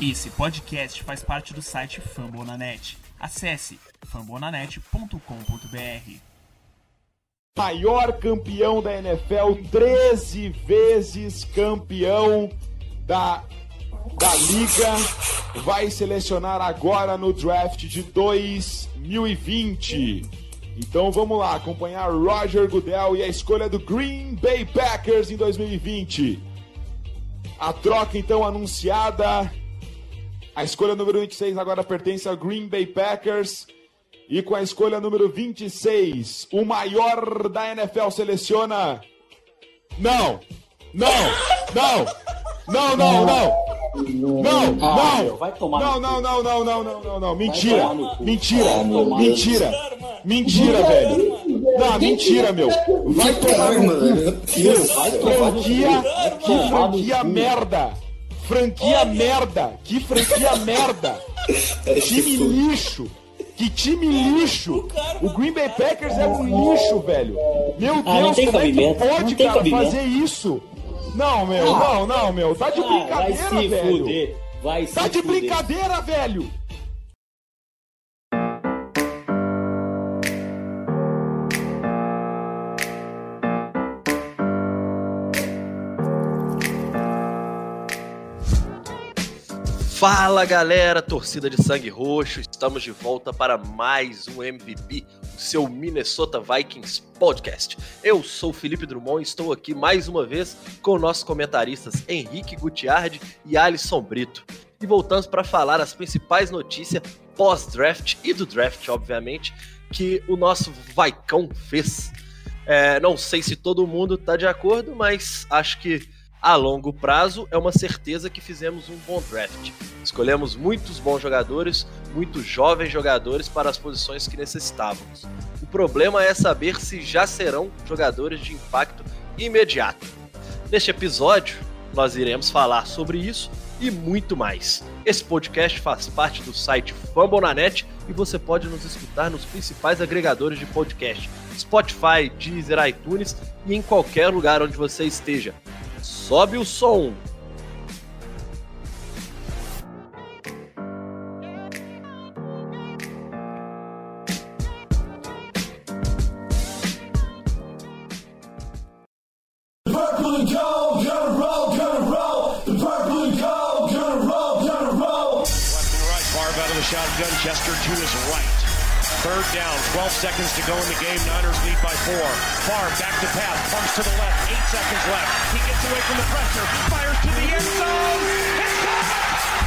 Esse podcast faz parte do site Fambonanet. Acesse fambonanet.com.br. Maior campeão da NFL, 13 vezes campeão da Liga, vai selecionar agora no draft de 2020. Então vamos lá acompanhar Roger Goodell e a escolha do Green Bay Packers em 2020. A troca então anunciada. A escolha número 26 agora pertence ao Green Bay Packers. E com a escolha número 26, o maior da NFL seleciona... Não, mentira, velho. Que franquia merda. Que time lixo. O Green Bay Packers é um lixo, velho. Meu Deus, como é que pode, cara, fazer isso? Não, meu. Tá de brincadeira, vai se velho. Fuder. Vai se tá de fuder. Brincadeira, velho. Fala galera, torcida de sangue roxo, estamos de volta para mais um MVP, o seu Minnesota Vikings podcast. Eu sou o Felipe Drummond e estou aqui mais uma vez com nossos comentaristas Henrique Gutiardi e Alisson Brito. E voltamos para falar as principais notícias pós-draft e do draft, obviamente, que o nosso Vaicão fez. Não sei se todo mundo está de acordo, mas acho que a longo prazo é uma certeza que fizemos um bom draft. Escolhemos muitos bons jogadores, muitos jovens jogadores para as posições que necessitávamos. O problema é saber se já serão jogadores de impacto imediato. Neste episódio, nós iremos falar sobre isso e muito mais. Esse podcast faz parte do site Fambonanet e você pode nos escutar nos principais agregadores de podcast, Spotify, Deezer, iTunes e em qualquer lugar onde você esteja. Sobe o som! Seconds to go in the game. Niners lead by 4. Barr back to pass. Pumps to the left. 8 seconds left. He gets away from the pressure. Fires to the end zone. It's caught!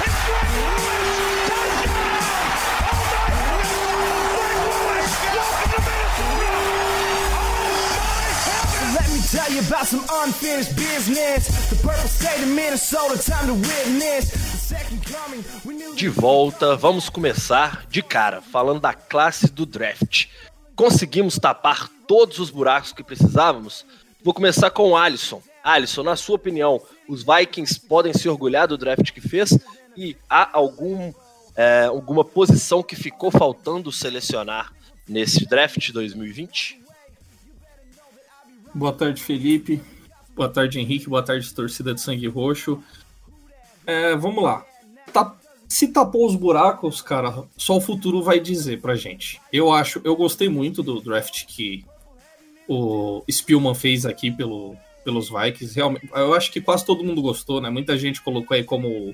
It's Greg Lewis! Touchdown! Oh my goodness! Greg Lewis! Welcome to Minnesota! Oh my goodness! Let me tell you about some unfinished business. The purple state of Minnesota. Time to witness. De volta, vamos começar de cara, falando da classe do draft. Conseguimos tapar todos os buracos que precisávamos? Vou começar com o Alisson. Alisson, na sua opinião, os Vikings podem se orgulhar do draft que fez? E há alguma posição que ficou faltando selecionar nesse draft 2020? Boa tarde, Felipe. Boa tarde, Henrique. Boa tarde, torcida de sangue roxo. Vamos lá. Se tapou os buracos, cara, só o futuro vai dizer pra gente. Eu gostei muito do draft que o Spielman fez aqui pelos Vikings. Realmente, eu acho que quase todo mundo gostou, né? Muita gente colocou aí como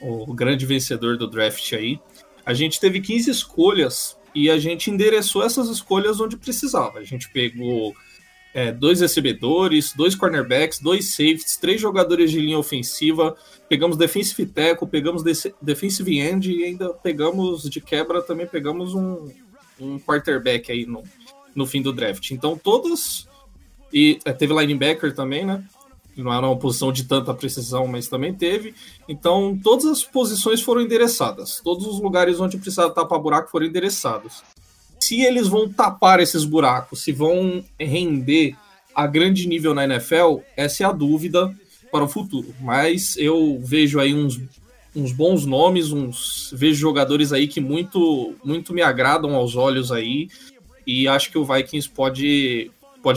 o grande vencedor do draft aí. A gente teve 15 escolhas e a gente endereçou essas escolhas onde precisava. A gente pegou 2 recebedores, 2 cornerbacks, 2 safeties, 3 jogadores de linha ofensiva, pegamos defensive tackle, pegamos defensive end e ainda pegamos, de quebra, também pegamos um quarterback aí no fim do draft. Então todos, e teve linebacker também, né? Não era uma posição de tanta precisão, mas também teve. Então todas as posições foram endereçadas, todos os lugares onde precisava tapar buraco foram endereçados. Se eles vão tapar esses buracos, se vão render a grande nível na NFL, essa é a dúvida para o futuro. Mas eu vejo aí uns bons nomes, vejo jogadores aí que muito, muito me agradam aos olhos aí, e acho que o Vikings pode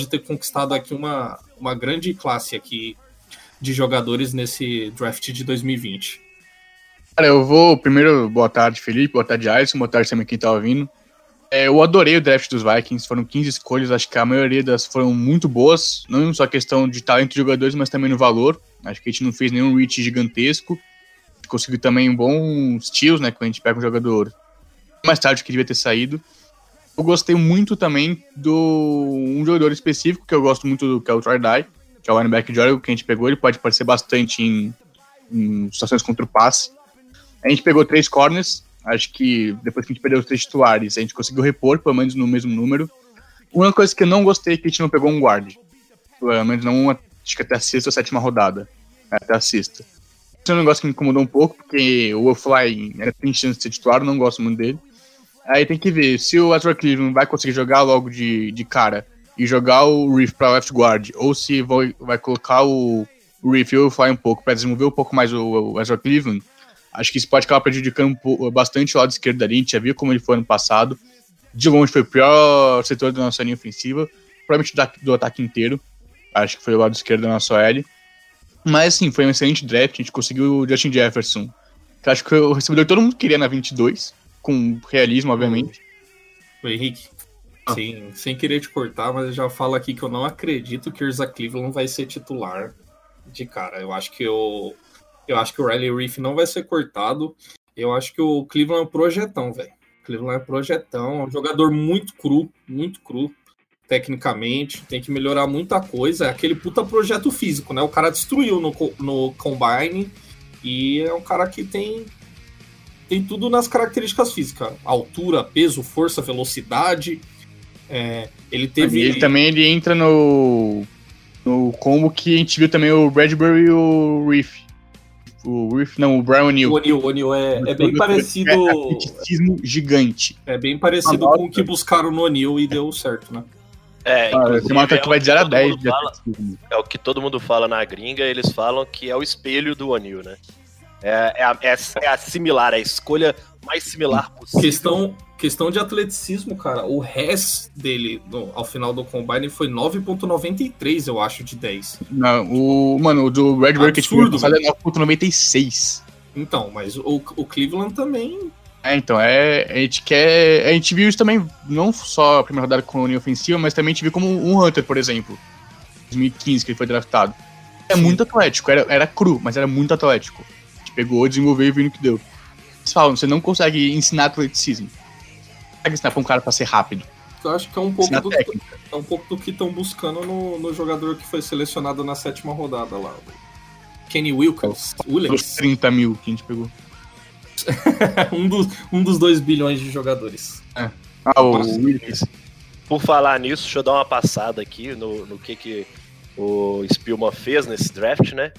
ter conquistado aqui uma grande classe aqui de jogadores nesse draft de 2020. Cara, eu vou primeiro, boa tarde, Felipe, boa tarde, Alisson, boa tarde também quem tá ouvindo. Eu adorei o draft dos Vikings, foram 15 escolhas, acho que a maioria das foram muito boas, não só questão de talento de jogadores, mas também no valor. Acho que a gente não fez nenhum reach gigantesco, conseguiu também bons steals, né, quando a gente pega um jogador mais tarde que devia ter saído. Eu gostei muito também do um jogador específico, que eu gosto muito do que é o Troy Dye, que é o linebacker de Oregon, que a gente pegou, ele pode aparecer bastante em situações contra o passe. A gente pegou 3 corners, acho que depois que a gente perdeu os 3 titulares, a gente conseguiu repor, pelo menos no mesmo número. Uma coisa que eu não gostei é que a gente não pegou um guard. Pelo menos não, acho que até a 6ª ou 7ª rodada. Até a 6ª. Esse é um negócio que me incomodou um pouco, porque o O'Fly tem chance de ser titular, não gosto muito dele. Aí tem que ver, se o Ezra Cleveland vai conseguir jogar logo de cara e jogar o Reef pra left guard, ou se vai colocar o Reef e o O'Fly um pouco pra desenvolver um pouco mais o Ezra Cleveland, acho que isso pode acabar prejudicando bastante o lado esquerdo da linha. A gente já viu como ele foi ano passado. De longe foi o pior setor da nossa linha ofensiva. Provavelmente do ataque inteiro. Acho que foi o lado esquerdo da nossa L. Mas, assim, foi um excelente draft. A gente conseguiu o Justin Jefferson, que acho que o recebedor todo mundo queria na 22. Com realismo, obviamente. O Henrique, sim, sem querer te cortar, mas eu já falo aqui que eu não acredito que o Ezra Cleveland vai ser titular de cara. Eu acho que o Riley Reef não vai ser cortado. Eu acho que o Cleveland é um projetão, velho. Cleveland é um projetão, é um jogador muito cru, tecnicamente. Tem que melhorar muita coisa. É aquele puta projeto físico, né? O cara destruiu no Combine e é um cara que tem tudo nas características físicas. Altura, peso, força, velocidade. Ele também ele entra no combo que a gente viu também o Bradbury e o Reef. O Brian O'Neill. O O'Neill é bem parecido. É atletismo gigante. É bem parecido com o que buscaram no O'Neill e deu certo, né? Inclusive, uma que vai de 0 a 10. É o que todo mundo fala na gringa, eles falam que é o espelho do O'Neill, né? É similar, é a escolha mais similar possível. Questão de atleticismo, cara. O res dele ao final do Combine foi 9.93, eu acho, de 10. Não, o do Bradbury que tinha passado é 9.96. Então, mas o Cleveland também... A gente viu isso também, não só a primeira rodada com a linha ofensiva, mas também a gente viu como um Hunter, por exemplo. 2015, que ele foi draftado. É muito atlético, era cru, mas era muito atlético. A gente pegou, desenvolveu e viu no que deu. Eles falam, você não consegue ensinar atleticismo. Consegue ensinar pra um cara pra ser rápido. Eu acho que é um pouco do que estão buscando no jogador que foi selecionado na 7ª rodada lá. Kenny Willekes. Os 30 mil que a gente pegou. um dos 2 bilhões de jogadores. O Willekes. Por falar nisso, deixa eu dar uma passada aqui no que o Spielman fez nesse draft, né?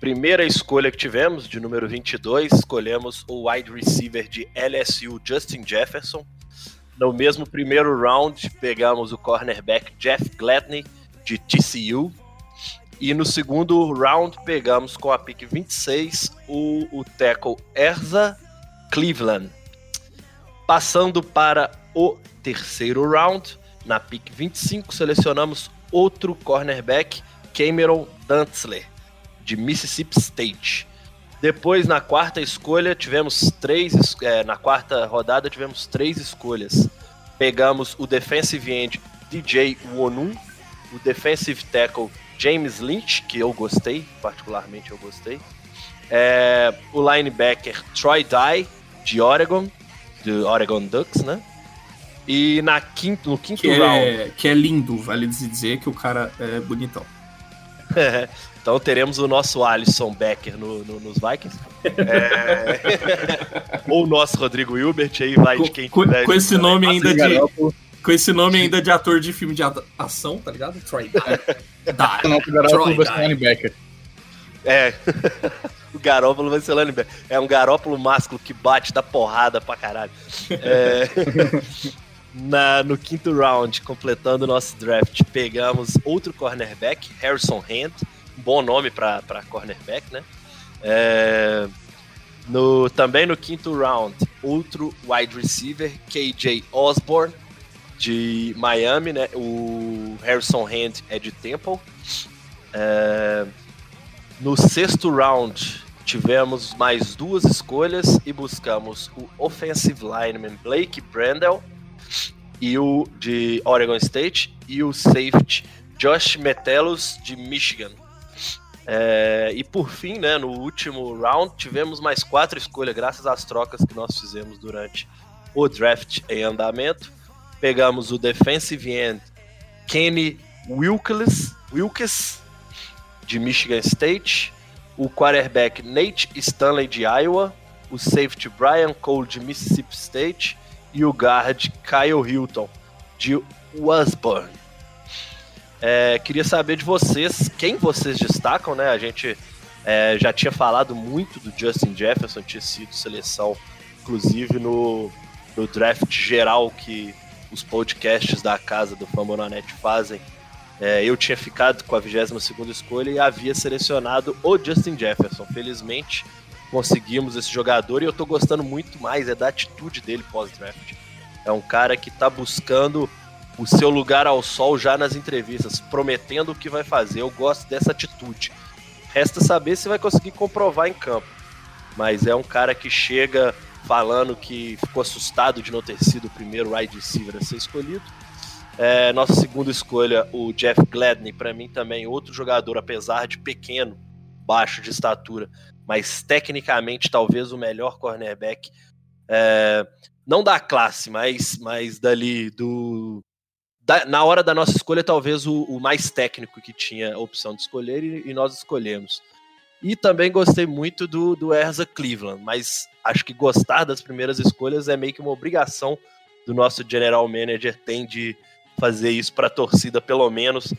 Primeira escolha que tivemos, de número 22, escolhemos o wide receiver de LSU, Justin Jefferson. No mesmo primeiro round, pegamos o cornerback Jeff Gladney, de TCU. E no segundo round, pegamos com a pick 26, o tackle Ezra Cleveland. Passando para o terceiro round, na pick 25, selecionamos outro cornerback, Cameron Dantzler, de Mississippi State. Depois, na 4ª escolha, na 4ª rodada, tivemos 3 escolhas. Pegamos o defensive end D.J. Wonnum, o defensive tackle James Lynch, que eu gostei, particularmente eu gostei, o linebacker Troy Dye, de Oregon Ducks, né? E no quinto round... Que é lindo, vale dizer que o cara é bonitão. Então teremos o nosso Alisson Becker nos Vikings. Ou o nosso Rodrigo Hilbert, aí vai de quem quiser. Com esse nome ainda de ator de filme de ação, tá ligado? Troy Dye. Vai ser linebacker. O Garópolo vai ser linebacker. É um Garópolo másculo que bate da porrada pra caralho. No quinto round, completando o nosso draft, pegamos outro cornerback, Harrison Hand. Bom nome para cornerback, né? Também no quinto round, outro wide receiver, KJ Osborne, de Miami, né? O Harrison Hand é de Temple. No sexto round, Tivemos mais duas escolhas e buscamos o offensive lineman Blake Brandel e o de Oregon State e o safety Josh Metellus de Michigan. E por fim, né, no último round, tivemos mais 4 escolhas, graças às trocas que nós fizemos durante o draft em andamento. Pegamos o defensive end Kenny Willekes de Michigan State, o quarterback Nate Stanley de Iowa, o safety Brian Cole de Mississippi State e o guard Kyle Hilton de Washburn. Queria saber de vocês, quem vocês destacam, né? A gente já tinha falado muito do Justin Jefferson, tinha sido seleção, inclusive no draft geral que os podcasts da casa do Fambonanet fazem. Eu tinha ficado com a 22ª escolha e havia selecionado o Justin Jefferson. Felizmente, conseguimos esse jogador e eu tô gostando muito mais da atitude dele pós-draft. É um cara que tá buscando o seu lugar ao sol já nas entrevistas, prometendo o que vai fazer. Eu gosto dessa atitude. Resta saber se vai conseguir comprovar em campo. Mas é um cara que chega falando que ficou assustado de não ter sido o primeiro wide receiver a ser escolhido. Nossa segunda escolha, o Jeff Gladney, para mim também outro jogador, apesar de pequeno, baixo de estatura, mas tecnicamente talvez o melhor cornerback, não da classe, mas dali na hora da nossa escolha, talvez o mais técnico que tinha a opção de escolher, e nós escolhemos. E também gostei muito do Ezra Cleveland, mas acho que gostar das primeiras escolhas é meio que uma obrigação do nosso general manager, tem de fazer isso para a torcida, pelo menos,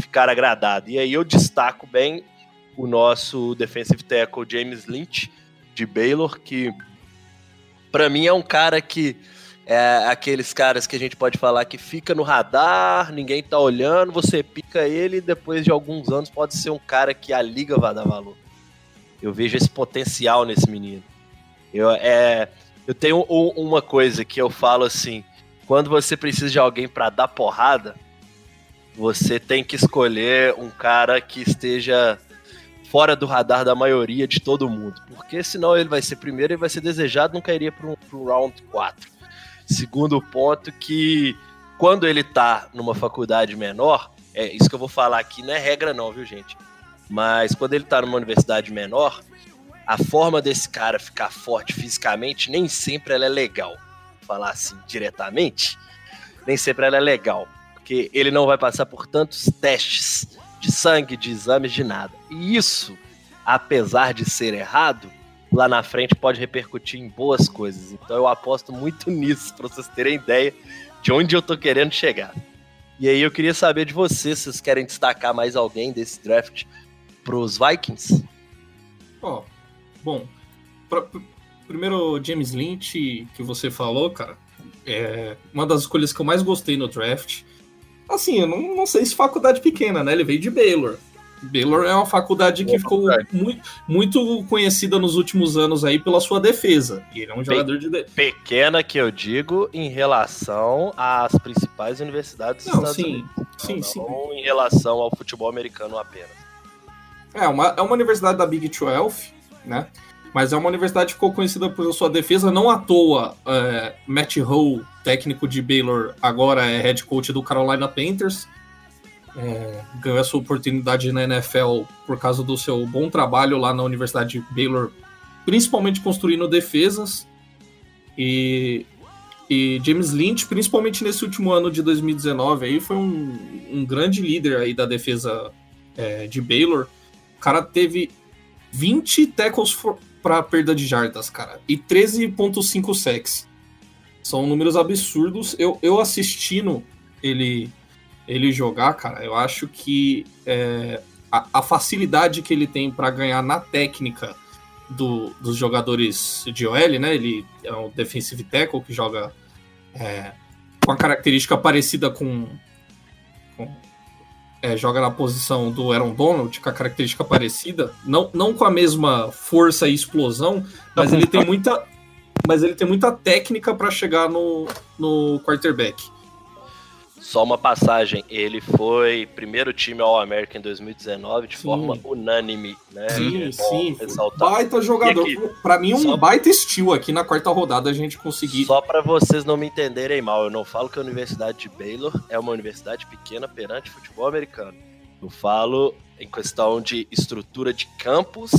ficar agradado. E aí eu destaco bem o nosso defensive tackle James Lynch, de Baylor, que para mim é um cara que é aqueles caras que a gente pode falar que fica no radar, ninguém tá olhando, você pica ele e depois de alguns anos pode ser um cara que a liga vai dar valor. Eu vejo esse potencial nesse menino. Eu tenho uma coisa que eu falo assim, quando você precisa de alguém para dar porrada, você tem que escolher um cara que esteja fora do radar da maioria de todo mundo, porque senão ele vai ser primeiro e vai ser desejado, nunca iria para um round 4. Segundo ponto, que quando ele tá numa faculdade menor, isso que eu vou falar aqui não é regra não, viu gente, mas quando ele tá numa universidade menor, a forma desse cara ficar forte fisicamente, nem sempre ela é legal. Falar assim diretamente, nem sempre ela é legal. Porque ele não vai passar por tantos testes de sangue, de exames, de nada. E isso, apesar de ser errado, lá na frente pode repercutir em boas coisas. Então eu aposto muito nisso, para vocês terem ideia de onde eu tô querendo chegar. E aí eu queria saber de vocês, se vocês querem destacar mais alguém desse draft pros Vikings? Bom, primeiro James Lynch, que você falou, cara, é uma das escolhas que eu mais gostei no draft. Assim, eu não sei se faculdade pequena, né? Ele veio de Baylor. Baylor é uma faculdade que ficou muito, muito conhecida nos últimos anos aí pela sua defesa. E ele é um jogador de defesa. Pequena que eu digo em relação às principais universidades dos Estados Unidos. Sim. Não em relação ao futebol americano apenas. É uma universidade da Big 12, né? Mas é uma universidade que ficou conhecida por sua defesa, não à toa. Matt Rhule, técnico de Baylor, agora é head coach do Carolina Panthers. Ganhou essa oportunidade na NFL por causa do seu bom trabalho lá na Universidade de Baylor, principalmente construindo defesas. E James Lynch, principalmente nesse último ano de 2019, aí, foi um grande líder aí da defesa de Baylor. O cara teve 20 tackles para perda de jardas, cara, e 13,5 sacks. São números absurdos. Eu assistindo ele jogar, cara, eu acho que a facilidade que ele tem para ganhar na técnica dos jogadores de OL, né? Ele é um defensive tackle que joga com a característica parecida joga na posição do Aaron Donald, com a característica parecida, não com a mesma força e explosão, mas ele tem muita técnica para chegar no quarterback. Só uma passagem, ele foi primeiro time All-America em 2019 de forma unânime, né? Sim. Baita jogador. Aqui, pra mim, baita steal aqui na quarta rodada a gente conseguir. Só pra vocês não me entenderem mal, eu não falo que a Universidade de Baylor é uma universidade pequena perante futebol americano. Eu falo em questão de estrutura de campus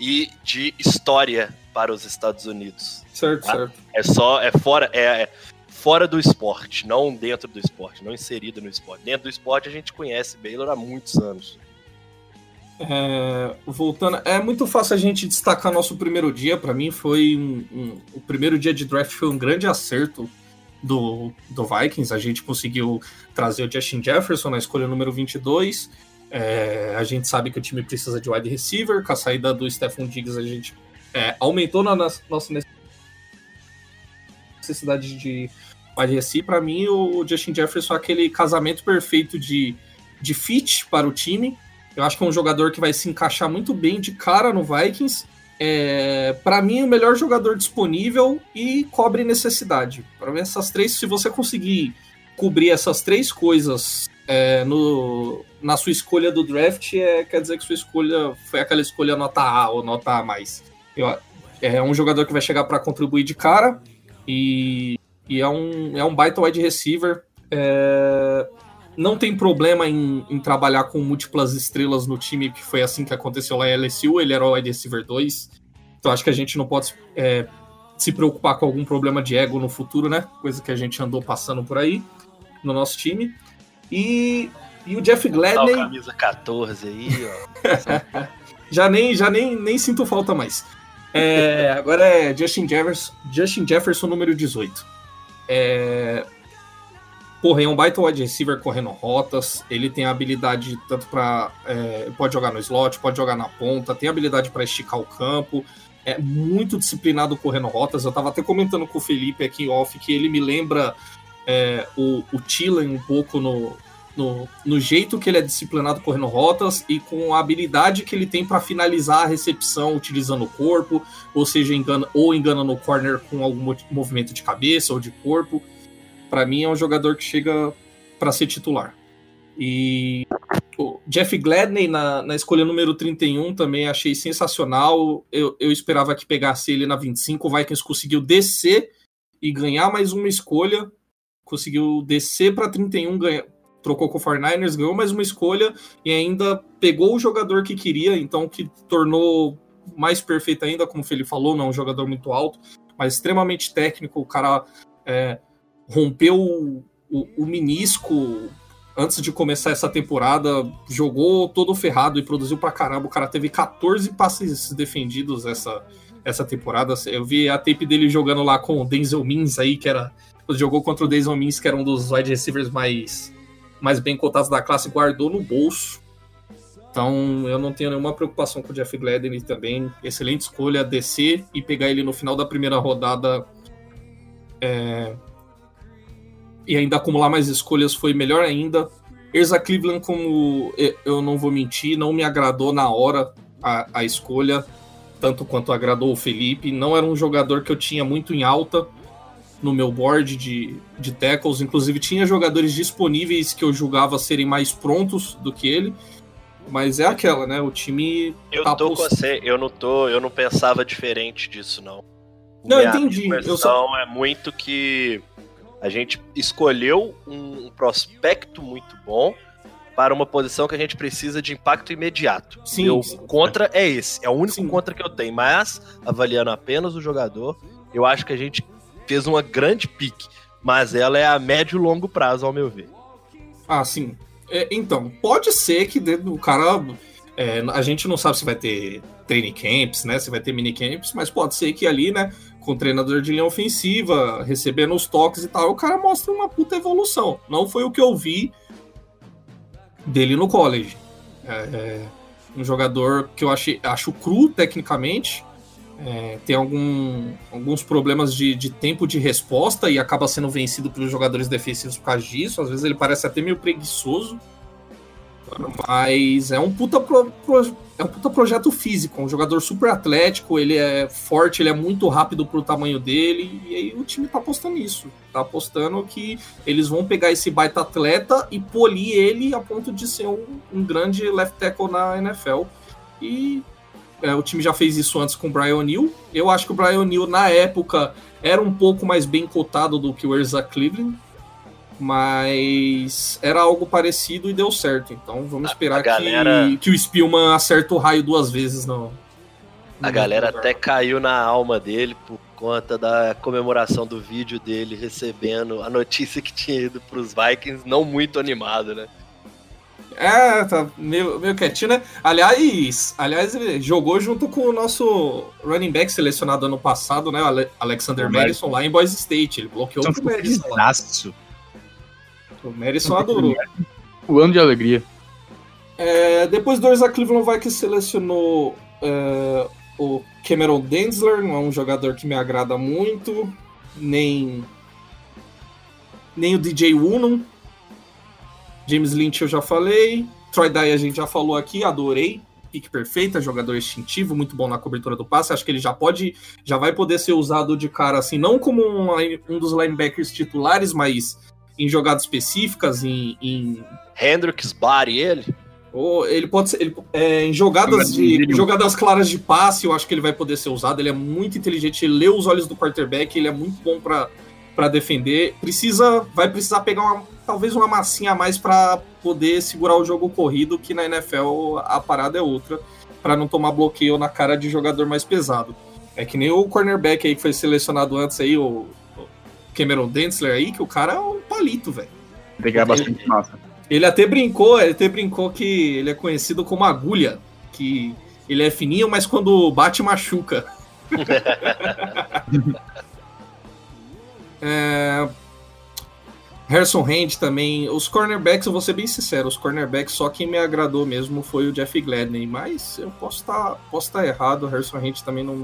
e de história para os Estados Unidos. Certo. É fora do esporte, não dentro do esporte, não inserido no esporte. Dentro do esporte a gente conhece Baylor há muitos anos. Voltando, é muito fácil a gente destacar nosso primeiro dia. Para mim foi o primeiro dia de draft foi um grande acerto do Vikings. A gente conseguiu trazer o Justin Jefferson na escolha número 22. A gente sabe que o time precisa de wide receiver. Com a saída do Stephon Diggs a gente aumentou na nossa necessidade de parecer. Para mim, o Justin Jefferson é aquele casamento perfeito de fit para o time. Eu acho que é um jogador que vai se encaixar muito bem de cara no Vikings. Para mim, é o melhor jogador disponível e cobre necessidade. Para mim, essas três, se você conseguir cobrir essas três coisas na sua escolha do draft, quer dizer que sua escolha foi aquela escolha nota A ou nota A+. É um jogador que vai chegar para contribuir de cara. E é um baita wide receiver. Não tem problema em trabalhar com múltiplas estrelas no time, que foi assim que aconteceu lá em LSU. Ele era o wide receiver 2. Então acho que a gente não pode se preocupar com algum problema de ego no futuro, né? Coisa que a gente andou passando por aí no nosso time. E o Jeff Gladney... camisa 14 aí, ó. já nem sinto falta mais. Agora é Justin Jefferson número 18. É um baita wide receiver correndo rotas. Ele tem habilidade tanto para pode jogar no slot, pode jogar na ponta, tem habilidade para esticar o campo. É muito disciplinado correndo rotas. Eu tava até comentando com o Felipe aqui em off que ele me lembra o Thielen um pouco no jeito que ele é disciplinado correndo rotas e com a habilidade que ele tem para finalizar a recepção utilizando o corpo, ou seja, engana no corner com algum movimento de cabeça ou de corpo. Para mim é um jogador que chega para ser titular. E o Jeff Gladney na escolha número 31 também achei sensacional. Eu esperava que pegasse ele na 25, o Vikings conseguiu descer e ganhar mais uma escolha, conseguiu descer para 31, ganhar. Trocou com o 49ers, ganhou mais uma escolha e ainda pegou o jogador que queria, então que tornou mais perfeito ainda, como o Felipe falou, não é um jogador muito alto, mas extremamente técnico. O cara rompeu o menisco antes de começar essa temporada, jogou todo ferrado e produziu pra caramba. O cara teve 14 passes defendidos essa temporada. Eu vi a tape dele jogando lá com o Denzel Mims aí, jogou contra o Denzel Mims, que era um dos wide receivers mais bem cotados da classe, guardou no bolso. Então, eu não tenho nenhuma preocupação com o Jeff Gladney também. Excelente escolha, descer e pegar ele no final da primeira rodada e ainda acumular mais escolhas foi melhor ainda. Ezra Cleveland, como eu não vou mentir, não me agradou na hora a escolha, tanto quanto agradou o Felipe. Não era um jogador que eu tinha muito em alta no meu board de tackles, inclusive tinha jogadores disponíveis que eu julgava serem mais prontos do que ele, mas é aquela, né? O time... Eu não pensava diferente disso, não. Não, entendi. É muito que a gente escolheu um prospecto muito bom para uma posição que a gente precisa de impacto imediato. Sim. O contra é esse, é o único contra que eu tenho, mas avaliando apenas o jogador, eu acho que a gente fez uma grande pique, mas ela é a médio e longo prazo, ao meu ver. Ah, sim. Então, pode ser que o cara... a gente não sabe se vai ter training camps, né? Se vai ter minicamps, mas pode ser que ali, né? Com o treinador de linha ofensiva, recebendo os toques e tal, o cara mostra uma puta evolução. Não foi o que eu vi dele no college. Um jogador que eu acho cru, tecnicamente... tem alguns problemas de tempo de resposta e acaba sendo vencido pelos jogadores defensivos por causa disso. Às vezes ele parece até meio preguiçoso, mas é um puta pro, pro, é um puta projeto físico, um jogador super atlético, ele é forte, ele é muito rápido pro tamanho dele, e aí o time tá apostando nisso, tá apostando que eles vão pegar esse baita atleta e polir ele a ponto de ser um grande left tackle na NFL, e o time já fez isso antes com o Brian O'Neill. Eu acho que o Brian O'Neill na época era um pouco mais bem cotado do que o Ezra Cleveland, mas era algo parecido e deu certo. Então vamos esperar que o Spielman acerta o raio duas vezes. A galera até caiu na alma dele por conta da comemoração do vídeo dele recebendo a notícia que tinha ido para os Vikings, não muito animado, né? É, tá meio quietinho, né? Aliás, ele jogou junto com o nosso running back selecionado ano passado, né? Alexander Madison, lá em Boise State. Ele bloqueou o Madison lá. O Madison adorou. O ano de alegria. Depois do Ezra Cleveland, vai que selecionou o Cameron Dantzler. Não é um jogador que me agrada muito. Nem o D.J. Wonnum. James Lynch eu já falei. Troy Dye a gente já falou aqui. Adorei. Pick perfeita, jogador instintivo, muito bom na cobertura do passe. Acho que ele já vai poder ser usado de cara, assim, não como um dos linebackers titulares, mas em jogadas específicas, em... Henrique Gutiardi, ele? Ele pode ser... em jogadas claras de passe, eu acho que ele vai poder ser usado. Ele é muito inteligente, ele lê os olhos do quarterback, ele é muito bom para defender. Vai precisar pegar talvez uma massinha a mais para poder segurar o jogo corrido, que na NFL a parada é outra, para não tomar bloqueio na cara de jogador mais pesado. É que nem o cornerback aí que foi selecionado antes aí, o Cameron Dantzler aí, que o cara é um palito, velho. Pegar bastante massa. Ele até brincou que ele é conhecido como agulha, que ele é fininho, mas quando bate, machuca. Harrison Hand também. Os cornerbacks, eu vou ser bem sincero, os cornerbacks só quem me agradou mesmo foi o Jeff Gladney, mas eu posso estar errado. O Harrison Hand também não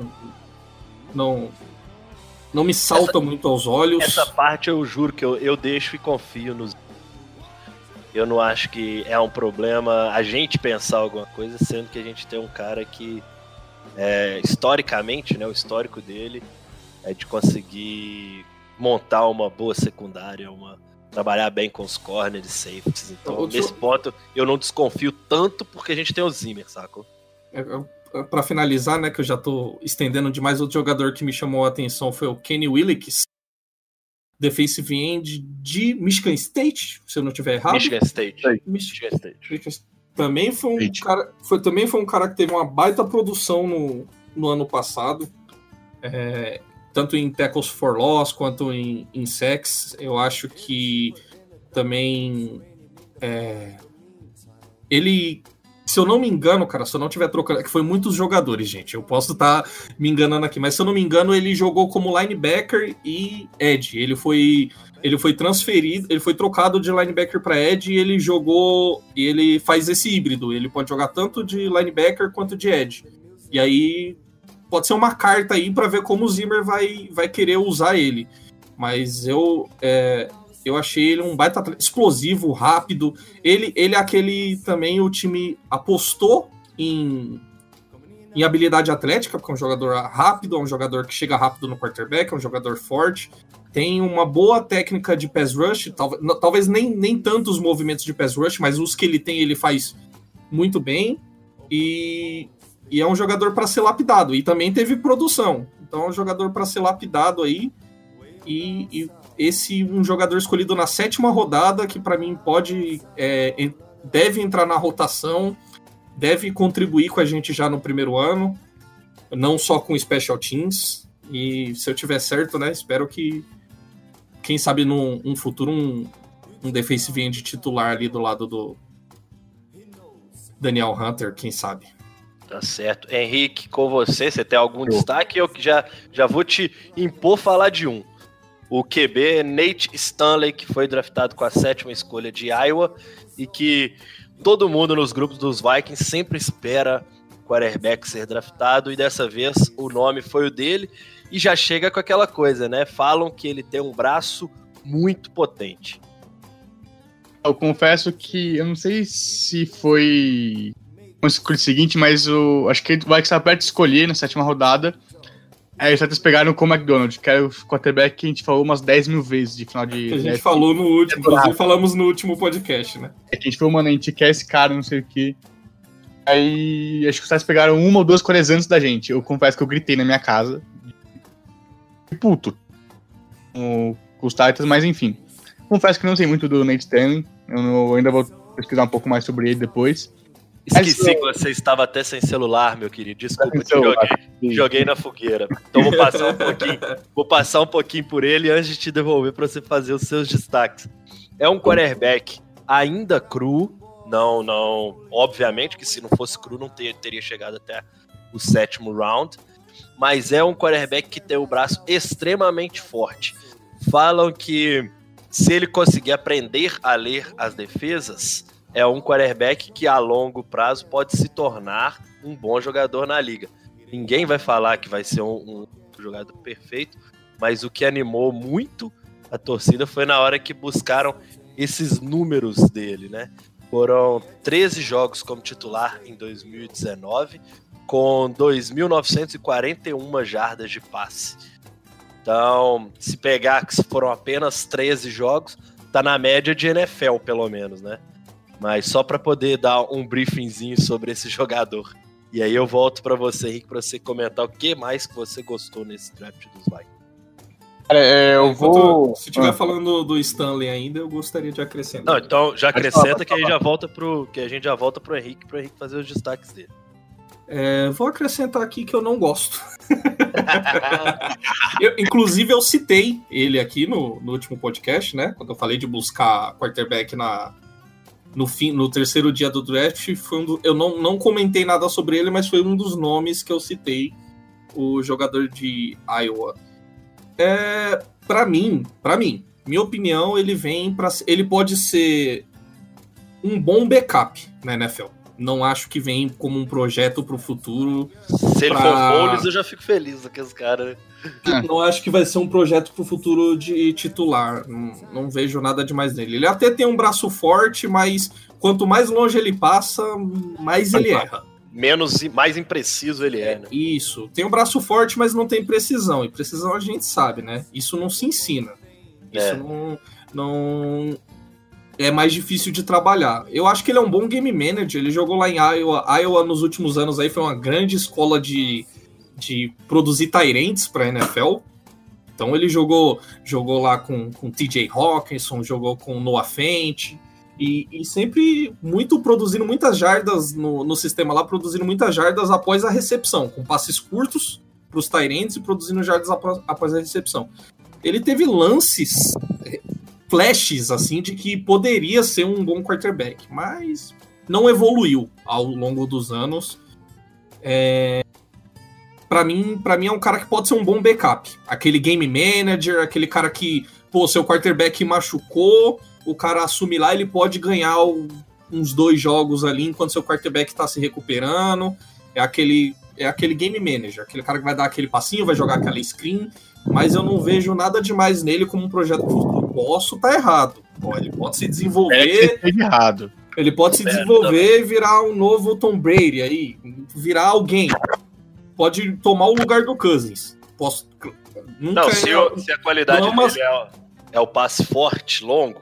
me salta muito aos olhos. Essa parte eu juro que eu deixo e confio nos... Eu não acho que é um problema a gente pensar alguma coisa, sendo que a gente tem um cara que historicamente, né, o histórico dele é de conseguir montar uma boa secundária, trabalhar bem com os corners, safeties. Então, nesse ponto, eu não desconfio tanto porque a gente tem o Zimmer, sacou? Pra finalizar, né, que eu já tô estendendo demais, outro jogador que me chamou a atenção foi o Kenny Willekes, defensive end de Michigan State, se eu não estiver errado. Michigan State. Também foi um cara que teve uma baita produção no ano passado. Tanto em tackles for loss, quanto em sacks. Eu acho que também ele, se eu não me engano, cara, se eu não tiver trocando, que foi muitos jogadores, gente, eu posso estar me enganando aqui, mas se eu não me engano, ele jogou como linebacker e edge. Ele foi transferido, ele foi trocado de linebacker para edge, e ele faz esse híbrido, ele pode jogar tanto de linebacker quanto de edge. E aí pode ser uma carta aí para ver como o Zimmer vai querer usar ele. Mas eu achei ele um baita explosivo, rápido. Ele é aquele também, o time apostou em habilidade atlética, porque é um jogador rápido, é um jogador que chega rápido no quarterback, é um jogador forte. Tem uma boa técnica de pass rush, talvez nem tantos movimentos de pass rush, mas os que ele tem ele faz muito bem. E é um jogador para ser lapidado. E também teve produção. Então é um jogador para ser lapidado aí. E esse um jogador escolhido na 7ª rodada, que para mim deve entrar na rotação, deve contribuir com a gente já no primeiro ano, não só com special teams. E se eu tiver certo, né, espero que, quem sabe, num futuro, um defensive end titular ali do lado do Danielle Hunter, quem sabe. Tá certo. Henrique, com você tem algum destaque? Eu já vou te impor falar de um. O QB Nate Stanley, que foi draftado com a 7ª escolha de Iowa, e que todo mundo nos grupos dos Vikings sempre espera o quarterback ser draftado, e dessa vez o nome foi o dele, e já chega com aquela coisa, né? Falam que ele tem um braço muito potente. Eu confesso que eu não sei se foi com a escolha seguinte, mas acho que o Vikings estava perto de escolher na sétima rodada. Aí os Titans pegaram o Cole McDonald, que era o quarterback que a gente falou umas 10 mil vezes de final de... Que a gente falou no último, inclusive falamos no último podcast, né? É que a gente falou, mano, a gente quer esse cara, não sei o quê. Aí acho que os Titans pegaram uma ou duas escolhas antes da gente. Eu confesso que eu gritei na minha casa. Puto. Com os Titans, mas enfim. Confesso que não sei muito do Nate Stanley. Eu ainda vou pesquisar um pouco mais sobre ele depois. Esqueci que você estava até sem celular, meu querido. Desculpa, joguei na fogueira. Então vou passar um pouquinho por ele antes de te devolver para você fazer os seus destaques. É um quarterback ainda cru. Não. Obviamente que se não fosse cru, não teria chegado até o sétimo round. Mas é um quarterback que tem o braço extremamente forte. Falam que se ele conseguir aprender a ler as defesas... é um quarterback que a longo prazo pode se tornar um bom jogador na liga. Ninguém vai falar que vai ser um jogador perfeito, mas o que animou muito a torcida foi na hora que buscaram esses números dele, né? Foram 13 jogos como titular em 2019, com 2.941 jardas de passe. Então, se pegar que foram apenas 13 jogos, tá na média de NFL, pelo menos, né? Mas só para poder dar um briefingzinho sobre esse jogador. E aí eu volto para você, Henrique, para você comentar o que mais que você gostou nesse draft dos Vikings. Cara, se estiver falando do Stanley ainda, eu gostaria de acrescentar. Não, então já acrescenta que a gente já volta pro Henrique, para o Henrique fazer os destaques dele. Vou acrescentar aqui que eu não gosto. Inclusive eu citei ele aqui no último podcast, né? Quando eu falei de buscar quarterback no terceiro dia do draft, eu não comentei nada sobre ele, mas foi um dos nomes que eu citei, o jogador de Iowa. Para mim, minha opinião, ele pode ser um bom backup na NFL. Não acho que vem como um projeto pro futuro. Se ele for Foles, eu já fico feliz com esse cara. Não acho que vai ser um projeto pro futuro de titular. Não vejo nada demais nele. Ele até tem um braço forte, mas quanto mais longe ele passa, mais ele erra. Menos e mais impreciso ele é, né? Isso. Tem um braço forte, mas não tem precisão. E precisão a gente sabe, né? Isso não se ensina. Isso não... é mais difícil de trabalhar. Eu acho que ele é um bom game manager, ele jogou lá em Iowa. Iowa nos últimos anos aí foi uma grande escola de produzir tight ends para a NFL. Então ele jogou lá com T.J. Hockenson, jogou com Noah Fant, e sempre produzindo muitas jardas no sistema lá, produzindo muitas jardas após a recepção, com passes curtos para os tight ends e produzindo jardas após a recepção. Ele teve lances... flashes, assim, de que poderia ser um bom quarterback, mas não evoluiu ao longo dos anos. Pra mim é um cara que pode ser um bom backup. Aquele game manager, aquele cara que, seu quarterback machucou, o cara assume lá, ele pode ganhar uns 2 jogos ali enquanto seu quarterback tá se recuperando. É aquele game manager, aquele cara que vai dar aquele passinho, vai jogar aquela screen, mas eu não vejo nada demais nele como um projeto futuro. Posso estar errado. Ele pode se desenvolver. Ele pode se desenvolver e virar um novo Tom Brady aí. Virar alguém. Pode tomar o lugar do Cousins. Se a qualidade dele é o passe forte, longo.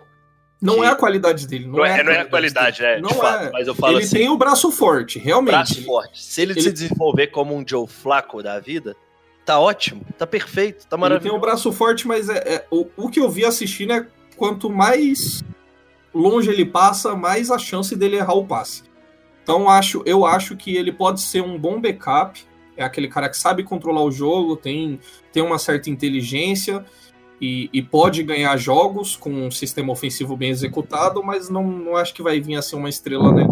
Não é a qualidade dele. Não é a qualidade, de fato. Mas eu falo assim. Ele tem o braço forte, realmente. Braço forte. Se ele se desenvolver como um Joe Flacco da vida. Tá ótimo, tá perfeito, tá maravilhoso. Ele tem um braço forte, mas o que eu vi assistindo é quanto mais longe ele passa, mais a chance dele errar o passe. Então eu acho que ele pode ser um bom backup, é aquele cara que sabe controlar o jogo, tem uma certa inteligência e pode ganhar jogos com um sistema ofensivo bem executado, mas não acho que vai vir a ser uma estrela, né?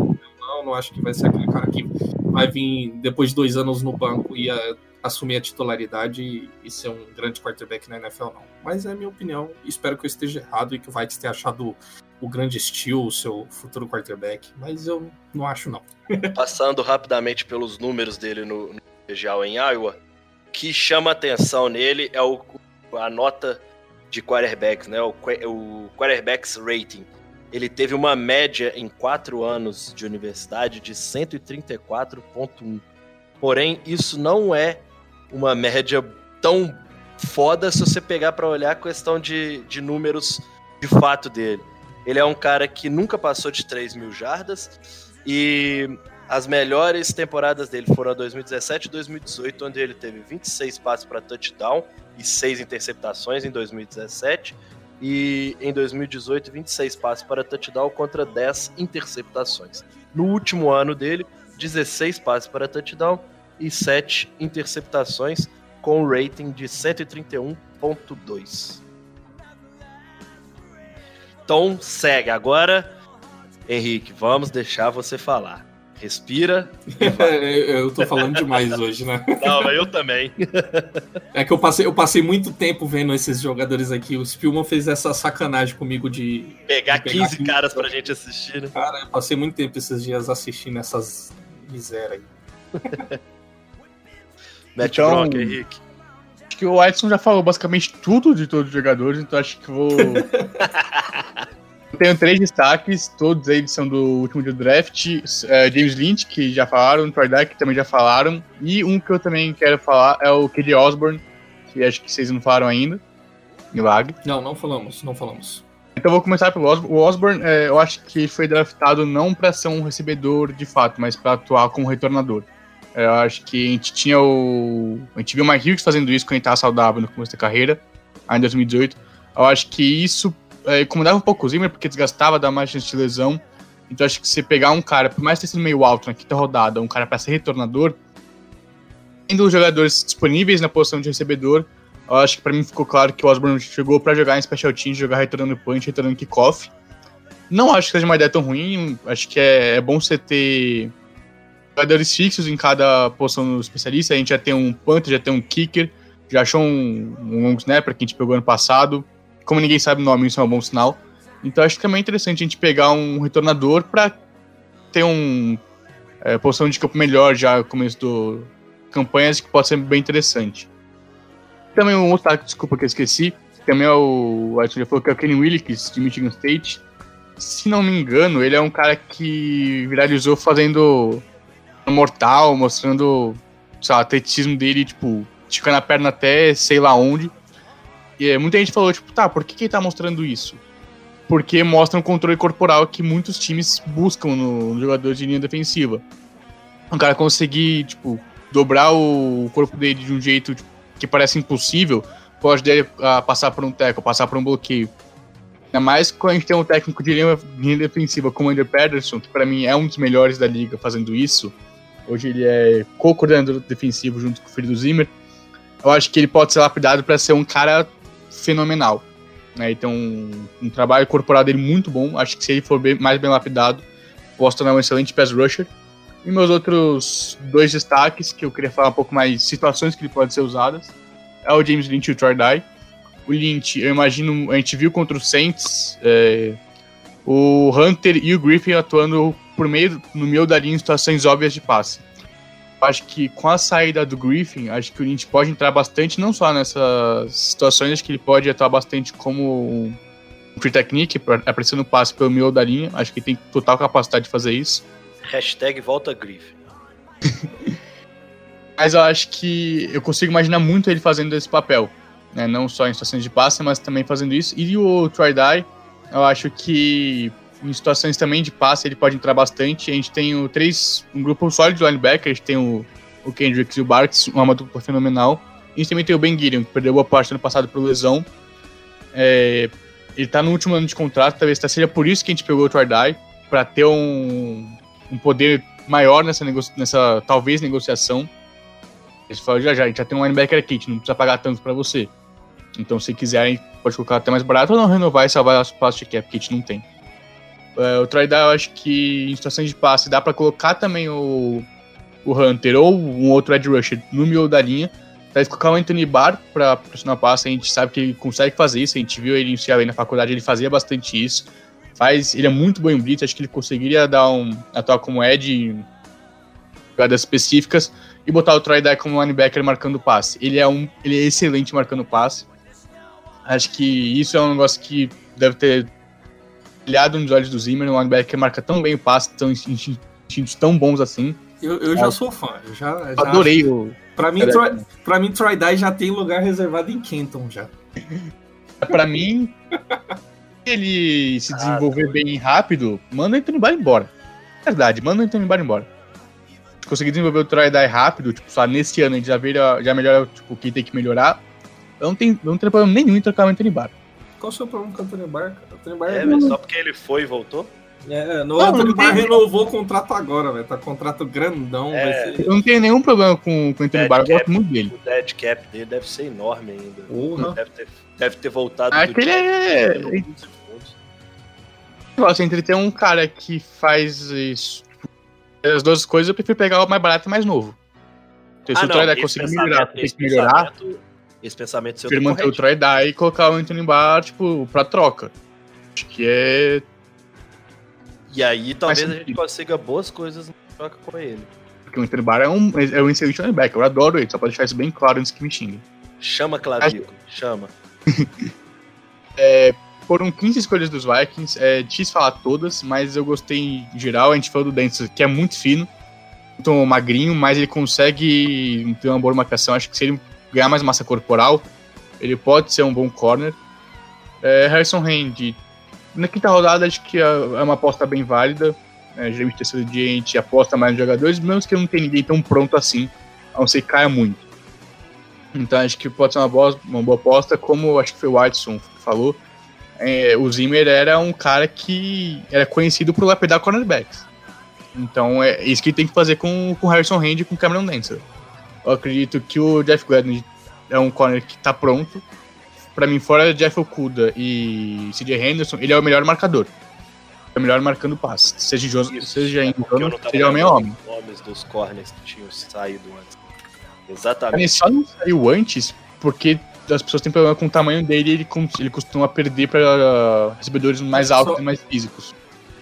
Não acho que vai ser aquele cara que vai vir depois de 2 anos no banco e assumir a titularidade e ser um grande quarterback na NFL, não. Mas é a minha opinião. Espero que eu esteja errado e que o Vikings tenha achado o grande estilo, o seu futuro quarterback. Mas eu não acho, não. Passando rapidamente pelos números dele no colegial em Iowa, o que chama atenção nele é a nota de quarterbacks, né? O quarterbacks rating. ele teve uma média em 4 anos de universidade de 134,1. Porém, isso não é uma média tão foda se você pegar para olhar a questão de números de fato dele. Ele é um cara que nunca passou de 3.000 jardas e as melhores temporadas dele foram a 2017 e 2018, onde ele teve 26 passes para touchdown e 6 interceptações em 2017, e em 2018 26 passes para touchdown contra 10 interceptações. No último ano dele, 16 passes para touchdown e 7 interceptações com um rating de 131,2. Então segue agora, Henrique, vamos deixar você falar. Respira. Eu tô falando demais hoje, né? Não, mas eu também. É que eu passei muito tempo vendo esses jogadores aqui. O Spielman fez essa sacanagem comigo de pegar 15 caras pra gente assistir, né? Cara, eu passei muito tempo esses dias assistindo essas misérias aí. Mete o bronca, Henrique. Acho que o Edson já falou basicamente tudo de todos os jogadores, então acho que vou... Eu tenho 3 destaques, todos eles são do último dia do draft. James Lynch, que já falaram, Troy Dye, que também já falaram, e um que eu também quero falar é o KD Osborne, que acho que vocês não falaram ainda. Milagre. Não falamos. Então vou começar pelo Osborne. O Osborne, eu acho que ele foi draftado não para ser um recebedor de fato, mas para atuar como retornador. Eu acho que a gente viu o Mike Hughes fazendo isso quando ele estava saudável no começo da carreira, aí em 2018. Eu acho que isso incomodava um pouco o Zimmer, porque desgastava, dava mais chance de lesão. Então acho que se pegar um cara, por mais ter sido meio alto na quinta rodada, um cara para ser retornador, tendo os jogadores disponíveis na posição de recebedor, eu acho que para mim ficou claro que o Osborne chegou para jogar em special teams, jogar retornando punch, retornando kickoff. Não acho que seja uma ideia tão ruim, acho que é bom você ter jogadores fixos em cada posição do especialista. A gente já tem um punter, já tem um kicker, já achou um long snapper que a gente pegou ano passado. Como ninguém sabe o nome, isso é um bom sinal. Então acho que também é interessante a gente pegar um retornador para ter uma posição de campo melhor já no começo do campanhas, que pode ser bem interessante. Também um outro ataque, desculpa que eu esqueci, também é o Edson já falou, que é o Kenny Willekes, de Michigan State. Se não me engano, ele é um cara que viralizou fazendo mortal, mostrando, sei lá, o atleticismo dele, tipo, esticando a perna até sei lá onde. E muita gente falou, tipo, tá, por que ele tá mostrando isso? Porque mostra um controle corporal que muitos times buscam no jogador de linha defensiva. Um cara conseguir, tipo, dobrar o corpo dele de um jeito tipo, que parece impossível, pode ajudar ele a passar por um tackle, passar por um bloqueio. Ainda mais quando a gente tem um técnico de linha defensiva como o Andrew Patterson, que pra mim é um dos melhores da liga fazendo isso. Hoje ele é co-coordenador defensivo junto com o filho do Zimmer. Eu acho que ele pode ser lapidado pra ser um cara fenomenal, né? Então um trabalho corporal dele muito bom. Acho que se ele for mais bem lapidado, posso tornar um excelente pass rusher. E meus outros 2 destaques, que eu queria falar um pouco mais, situações que ele pode ser usadas, é o James Lynch e o Troy Dye. O Lynch, eu imagino, a gente viu contra o Saints, o Hunter e o Griffen atuando por meio, no meio da linha, em situações óbvias de passe. Acho que com a saída do Griffen, acho que o Lynch pode entrar bastante, não só nessas situações, acho que ele pode atuar bastante como um free technique, aparecendo o passe pelo meio da linha. Acho que ele tem total capacidade de fazer isso. Hashtag volta Griffen. Mas eu acho que eu consigo imaginar muito ele fazendo esse papel, né? Não só em situações de passe, mas também fazendo isso. E o Troy Dye, eu acho que em situações também de passe, ele pode entrar bastante. A gente tem um grupo sólido de linebacker, a gente tem o Kendricks e o Barks, uma dupla fenomenal. E a gente também tem o Ben Gideon, que perdeu boa parte do ano passado por lesão. Ele tá no último ano de contrato, talvez seja por isso que a gente pegou o Troy Dye, pra ter um poder maior nessa talvez negociação. Eles falaram, já, a gente já tem um linebacker aqui, a gente não precisa pagar tanto pra você. Então, se quiserem, pode colocar até mais barato ou não renovar e salvar o espaço de cap, que a gente não tem. O Troy Dye, eu acho que em situações de passe dá pra colocar também o Hunter ou um outro edge rusher no meio da linha. Talvez colocar o Anthony Barr pra pressionar o passe, a gente sabe que ele consegue fazer isso, a gente viu ele iniciar aí na faculdade, ele fazia bastante isso. Ele é muito bom em blitz, acho que ele conseguiria atuar como edge em jogadas específicas e botar o Troy Dye como linebacker marcando passe. Ele é excelente marcando passe. Acho que isso é um negócio que deve ter espelhado nos olhos do Zimmer, um linebacker que marca tão bem o passe, tão instintos tão bons assim. Eu já sou fã. Eu já adorei o... Pra mim, Troy Dye já tem lugar reservado em Kenton, já. Pra mim, ele se desenvolver bem rápido, manda o Anthony Barr embora. Verdade, manda o Anthony Barr embora. Se conseguir desenvolver o Troy Dye rápido, tipo, só nesse ano a gente já melhora, tipo, o que tem que melhorar. Não tem problema nenhum em trocar o Anthony Barr. Qual o seu problema com o Anthony Barr? É só porque ele foi e voltou? É, no Anthony Barr renovou o contrato agora, velho. Tá contrato grandão. Eu não tenho nenhum problema com o Anthony Barr, eu gosto muito dele. O dead cap dele deve ser enorme ainda. Uhum. Deve ter voltado. Aquele é... Entre ter um cara que faz isso, as duas coisas, eu prefiro pegar o mais barato e mais novo. Então, se o Troy Dye conseguir melhorar, esse pensamento seu, eu prefiro manter o Troy Dye e colocar o Anthony Barr, tipo, pra troca. Acho que é... E aí, talvez a gente consiga boas coisas na troca com ele. Porque o Anthony Barr é um excelente linebacker. Eu adoro ele, só pra deixar isso bem claro antes que me xingue. Chama, Clavico. Chama. Foram 15 escolhas dos Vikings. Difícil falar todas, mas eu gostei em geral. A gente falou do Dantzler, que é muito fino. Então, magrinho, mas ele consegue ter uma boa marcação. Acho que se ele ganhar mais massa corporal, ele pode ser um bom corner. Harrison Hand... Na quinta rodada, acho que é uma aposta bem válida. Geralmente, terceiro dia, a gente aposta mais nos jogadores, menos que não tenha ninguém tão pronto assim, a não ser que caia muito. Então, acho que pode ser uma boa aposta, como acho que foi o Watson que falou. O Zimmer era um cara que era conhecido por lapidar cornerbacks. Então, é isso que ele tem que fazer com o Harrison Hand e com o Cameron Dantzler. Eu acredito que o Jeff Gladney é um corner que está pronto. Pra mim, fora Jeff Okuda e C.J. Henderson, ele é o melhor marcador. É o melhor marcando passes. Seja em Jonas, seja homem-homem. Os nomes dos corners que tinham saído antes. Exatamente. Ele só não saiu antes porque as pessoas têm problema com o tamanho dele e ele costuma perder pra recebedores mais altos e mais físicos.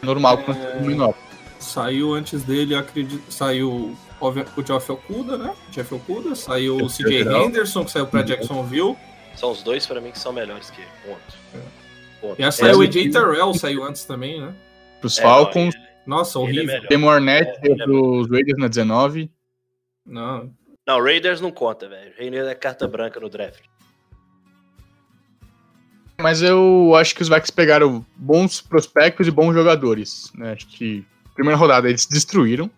Normal, quando é menor. Saiu antes dele, acredito. Saiu o Jeff Okuda, né? Jeff Okuda. Saiu o C.J. Henderson, que saiu pra Jacksonville. São os dois, pra mim, que são melhores que ele. Ponto. E saiu o E.J. Terrell, saiu antes também, né? Pros Falcons. Nossa, horrível. Tem o Arnett dos Raiders na 19. Não, Raiders não conta, velho. Raiders é carta branca no draft. Mas eu acho que os Vikings pegaram bons prospectos e bons jogadores, né? Acho que primeira rodada eles destruíram.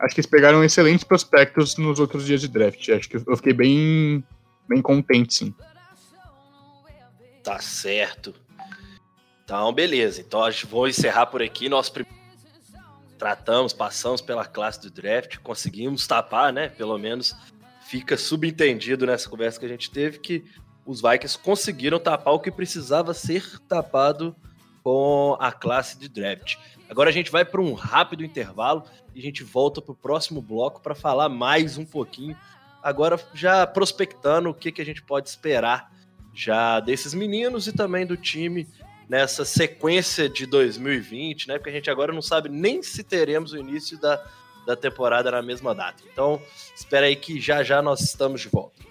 Acho que eles pegaram excelentes prospectos nos outros dias de draft. Acho que eu fiquei bem contente, sim. Tá certo. Então, beleza. Então, vou encerrar por aqui. Nós passamos pela classe do draft, conseguimos tapar, né? Pelo menos fica subentendido nessa conversa que a gente teve que os Vikings conseguiram tapar o que precisava ser tapado com a classe de draft. Agora a gente vai para um rápido intervalo e a gente volta para o próximo bloco para falar mais um pouquinho agora já prospectando o que a gente pode esperar já desses meninos e também do time nessa sequência de 2020, né? Porque a gente agora não sabe nem se teremos o início da temporada na mesma data. Então, espera aí que já já nós estamos de volta.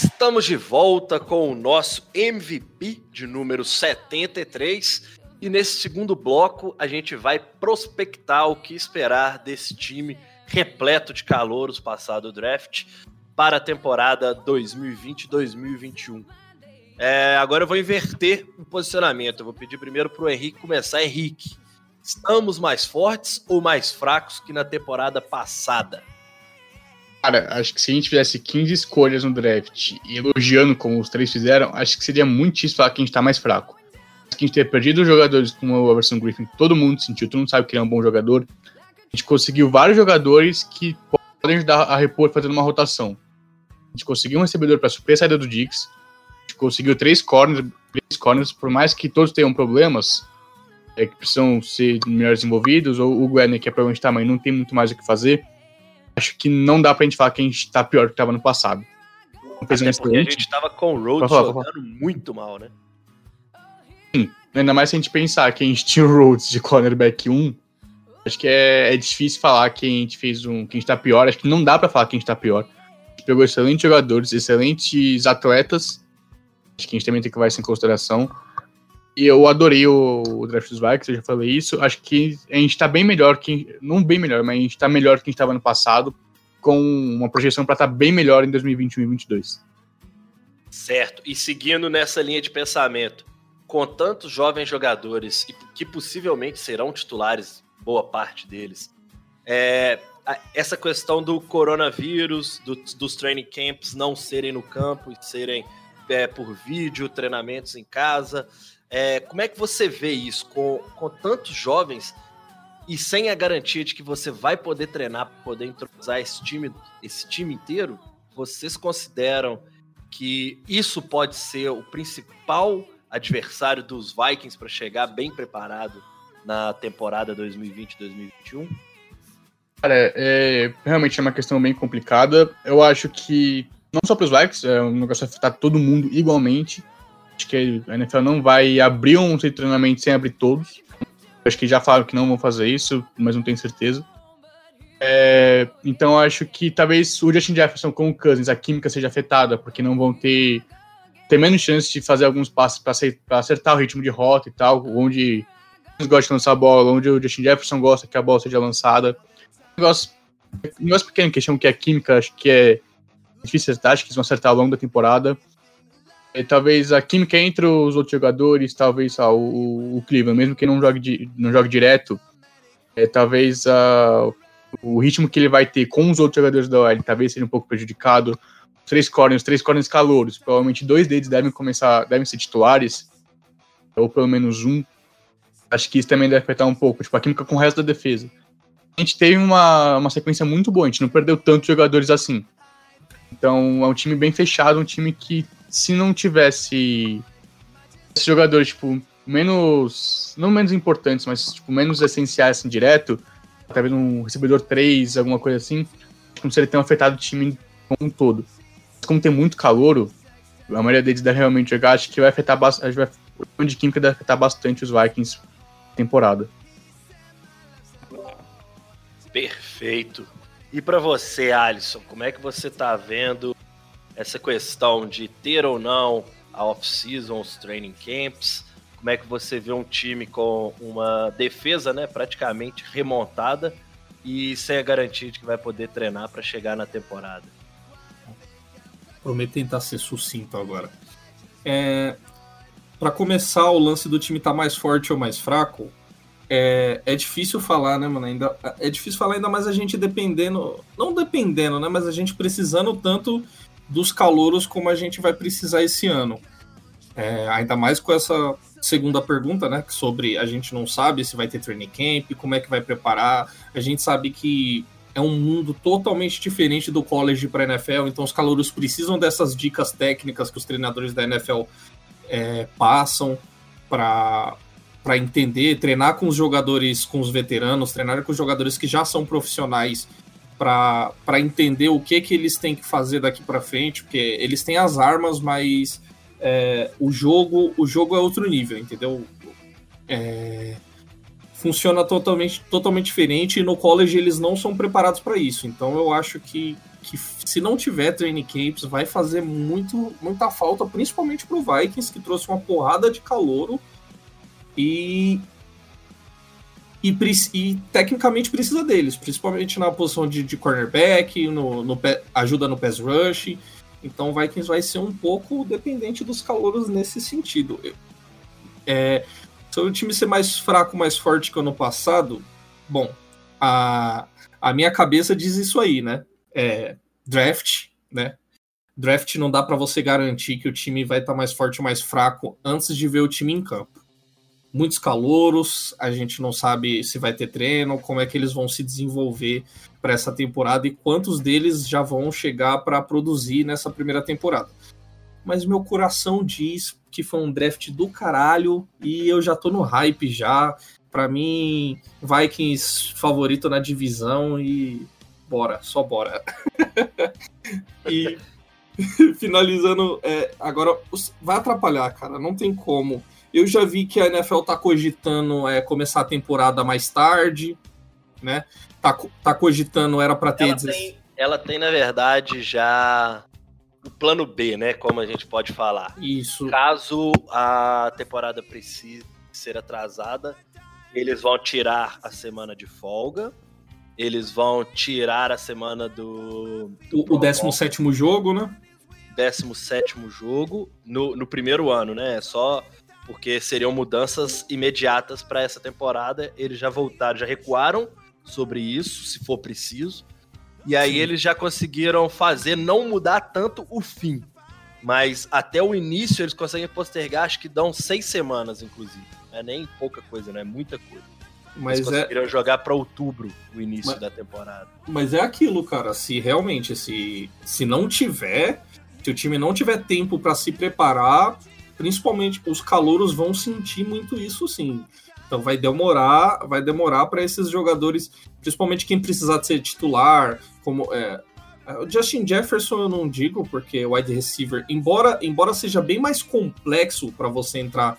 Estamos de volta com o nosso MVP de número 73 e nesse segundo bloco a gente vai prospectar o que esperar desse time repleto de calouros passado o draft para a temporada 2020-2021. Agora eu vou inverter o posicionamento, eu vou pedir primeiro para o Henrique começar. Henrique, estamos mais fortes ou mais fracos que na temporada passada? Cara, acho que se a gente fizesse 15 escolhas no draft e elogiando como os três fizeram, acho que seria muito difícil falar que a gente tá mais fraco. Acho que a gente ter perdido jogadores como o Everson Griffen, todo mundo sentiu, todo mundo sabe que ele é um bom jogador. A gente conseguiu vários jogadores que podem ajudar a repor fazendo uma rotação. A gente conseguiu um recebedor para suprir a saída do Diggs. A gente conseguiu três corners, por mais que todos tenham problemas, que precisam ser melhor desenvolvidos, ou o Glenn, que é problema de tamanho, não tem muito mais o que fazer. acho que não dá pra gente falar que a gente tá pior que tava no passado. Até porque a gente tava com o Rhodes jogando muito mal, né? Sim, ainda mais se a gente pensar que a gente tinha o Rhodes de cornerback 1, acho que é difícil falar que a gente fez que a gente tá pior, acho que não dá pra falar que a gente tá pior. A gente pegou excelentes jogadores, excelentes atletas, acho que a gente também tem que levar isso em consideração. E eu adorei o draft dos Vikings, eu já falei isso. Acho que a gente tá bem melhor, não bem melhor, mas a gente tá melhor que a gente tava no passado, com uma projeção para estar bem melhor em 2021 e 2022. Certo. E seguindo nessa linha de pensamento, com tantos jovens jogadores, e que possivelmente serão titulares, boa parte deles, essa questão do coronavírus, dos training camps não serem no campo e serem por vídeo, treinamentos em casa... como é que você vê isso com tantos jovens e sem a garantia de que você vai poder treinar, poder entrosar esse time inteiro? Vocês consideram que isso pode ser o principal adversário dos Vikings para chegar bem preparado na temporada 2020-2021? Cara, realmente é uma questão bem complicada. Eu acho que não só para os Vikings, é um negócio que afeta todo mundo igualmente. Acho que a NFL não vai abrir um treinamento sem abrir todos. Acho que já falaram que não vão fazer isso, mas não tenho certeza. Então acho que talvez o Justin Jefferson com o Cousins, a química seja afetada, porque não vão ter menos chance de fazer alguns passes para acertar o ritmo de rota e tal, onde eles gostam de lançar a bola, onde o Justin Jefferson gosta que a bola seja lançada. Um negócio pequeno, questão que é química, acho que é difícil acertar, acho que eles vão acertar ao longo da temporada. Talvez a química entre os outros jogadores, talvez o Cleveland, mesmo que não jogue direto, talvez o ritmo que ele vai ter com os outros jogadores da OL talvez seja um pouco prejudicado. Os três corners calouros, provavelmente dois deles devem ser titulares, ou pelo menos um. Acho que isso também deve afetar um pouco, a química com o resto da defesa. A gente teve uma sequência muito boa, a gente não perdeu tantos jogadores assim. Então é um time bem fechado, um time que se não tivesse esses jogadores, tipo, menos, não menos importantes, mas tipo, menos essenciais, assim, direto, talvez um recebedor 3, alguma coisa assim, não seria tão afetado o time como um todo. Mas como tem muito calouro, a maioria deles deve realmente jogar, acho que vai afetar bastante, o problema de química deve afetar bastante os Vikings na temporada. Perfeito. E para você, Alisson, como é que você tá vendo essa questão de ter ou não a off-season, os training camps? Como é que você vê um time com uma defesa, né, praticamente remontada e sem a garantia de que vai poder treinar para chegar na temporada? Prometo tentar ser sucinto agora. Para começar, o lance do time tá mais forte ou mais fraco, é difícil falar, né, mano? É difícil falar, ainda mais a gente dependendo, não dependendo, né, mas a gente precisando tanto dos calouros como a gente vai precisar esse ano. Ainda mais com essa segunda pergunta, né, sobre a gente não sabe se vai ter training camp, como é que vai preparar. A gente sabe que é um mundo totalmente diferente do college para a NFL, então os calouros precisam dessas dicas técnicas que os treinadores da NFL passam para entender, treinar com os jogadores, com os veteranos, treinar com os jogadores que já são profissionais, para entender o que eles têm que fazer daqui para frente, porque eles têm as armas, mas o jogo é outro nível, entendeu? Funciona totalmente diferente, e no college eles não são preparados para isso. Então eu acho que se não tiver training camps, vai fazer muita falta, principalmente pro Vikings, que trouxe uma porrada de calouro e tecnicamente precisa deles, principalmente na posição de cornerback, ajuda no pass rush. Então o Vikings vai ser um pouco dependente dos calouros nesse sentido. Sobre o time ser mais fraco, mais forte que o ano passado, bom, a minha cabeça diz isso aí, né? Draft, né? Draft não dá para você garantir que o time vai estar mais forte ou mais fraco antes de ver o time em campo. Muitos calouros, a gente não sabe se vai ter treino, como é que eles vão se desenvolver para essa temporada e quantos deles já vão chegar para produzir nessa primeira temporada. Mas meu coração diz que foi um draft do caralho e eu já tô no hype já. Para mim, Vikings favorito na divisão e bora, só bora. E finalizando, agora vai atrapalhar, cara, não tem como. Eu já vi que a NFL tá cogitando começar a temporada mais tarde, né? Tá cogitando, era pra ter... Ela tem, na verdade, já o plano B, né? Como a gente pode falar. Isso. Caso a temporada precise ser atrasada, eles vão tirar a semana de folga, eles vão tirar a semana do 17º jogo, né? 17º jogo no primeiro ano, né? Só... porque seriam mudanças imediatas para essa temporada, eles já voltaram, já recuaram sobre isso, se for preciso, e aí Sim. eles já conseguiram fazer, não mudar tanto o fim, mas até o início eles conseguem postergar, acho que dão 6 semanas, inclusive, não é nem pouca coisa, não é muita coisa, mas eles conseguiram jogar para outubro o início da temporada. Mas é aquilo, cara, se realmente, se não tiver, se o time não tiver tempo para se preparar, principalmente os calouros vão sentir muito isso, sim. Então vai demorar para esses jogadores, principalmente quem precisar de ser titular, como o Justin Jefferson eu não digo, porque o wide receiver, embora seja bem mais complexo para você entrar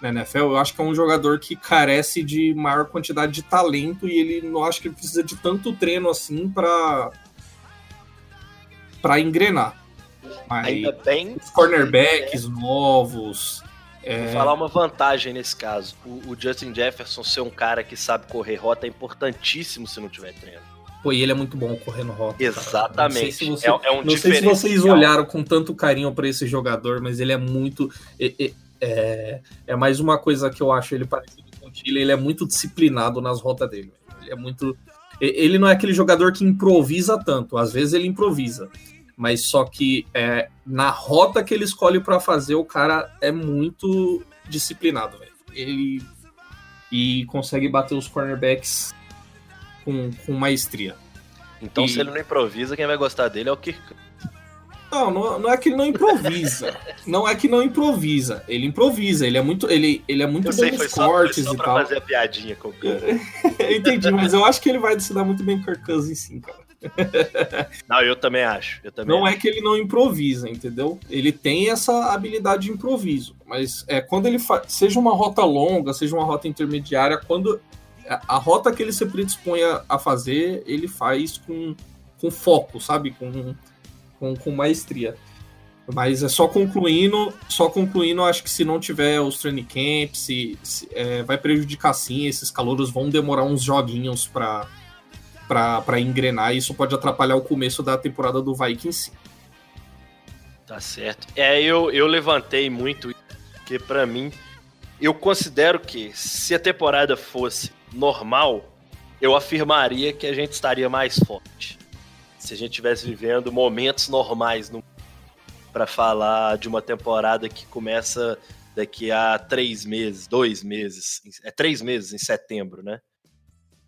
na NFL, eu acho que é um jogador que carece de maior quantidade de talento e ele não acho que ele precisa de tanto treino assim para engrenar. Mas ainda bem, os cornerbacks novos. Vou falar uma vantagem nesse caso. O Justin Jefferson ser um cara que sabe correr rota é importantíssimo se não tiver treino. Pô, e ele é muito bom correndo rota. Exatamente. Não sei se vocês olharam com tanto carinho para esse jogador, mas ele é muito... É mais uma coisa que eu acho ele parecido com o Tiller, ele é muito disciplinado nas rotas dele. Ele é muito... Ele não é aquele jogador que improvisa tanto. Às vezes ele improvisa. Mas só que na rota que ele escolhe para fazer, o cara é muito disciplinado, velho. E consegue bater os cornerbacks com maestria. Então, se ele não improvisa, quem vai gostar dele é o Kirk. Não é que ele não improvisa. Não é que não improvisa. Ele improvisa. Ele é muito bom nos cortes e tal. Foi só pra fazer a piadinha com o Kirk. Entendi, mas eu acho que ele vai se dar muito bem com o Kirk Cousins, sim, cara. Não, eu também acho. É que ele não improvisa, entendeu? Ele tem essa habilidade de improviso, mas quando ele seja uma rota longa, seja uma rota intermediária, quando a rota que ele se predispõe a fazer, ele faz com foco, sabe? Com maestria. Mas é só concluindo, acho que se não tiver os training camps, vai prejudicar sim. Esses calouros vão demorar uns joguinhos para engrenar, e isso pode atrapalhar o começo da temporada do Vikings. Tá certo. Eu levantei muito, porque para mim, eu considero que se a temporada fosse normal, eu afirmaria que a gente estaria mais forte. Se a gente estivesse vivendo momentos normais, para falar de uma temporada que começa daqui a 3 meses, 2 meses, 3 meses em setembro, né?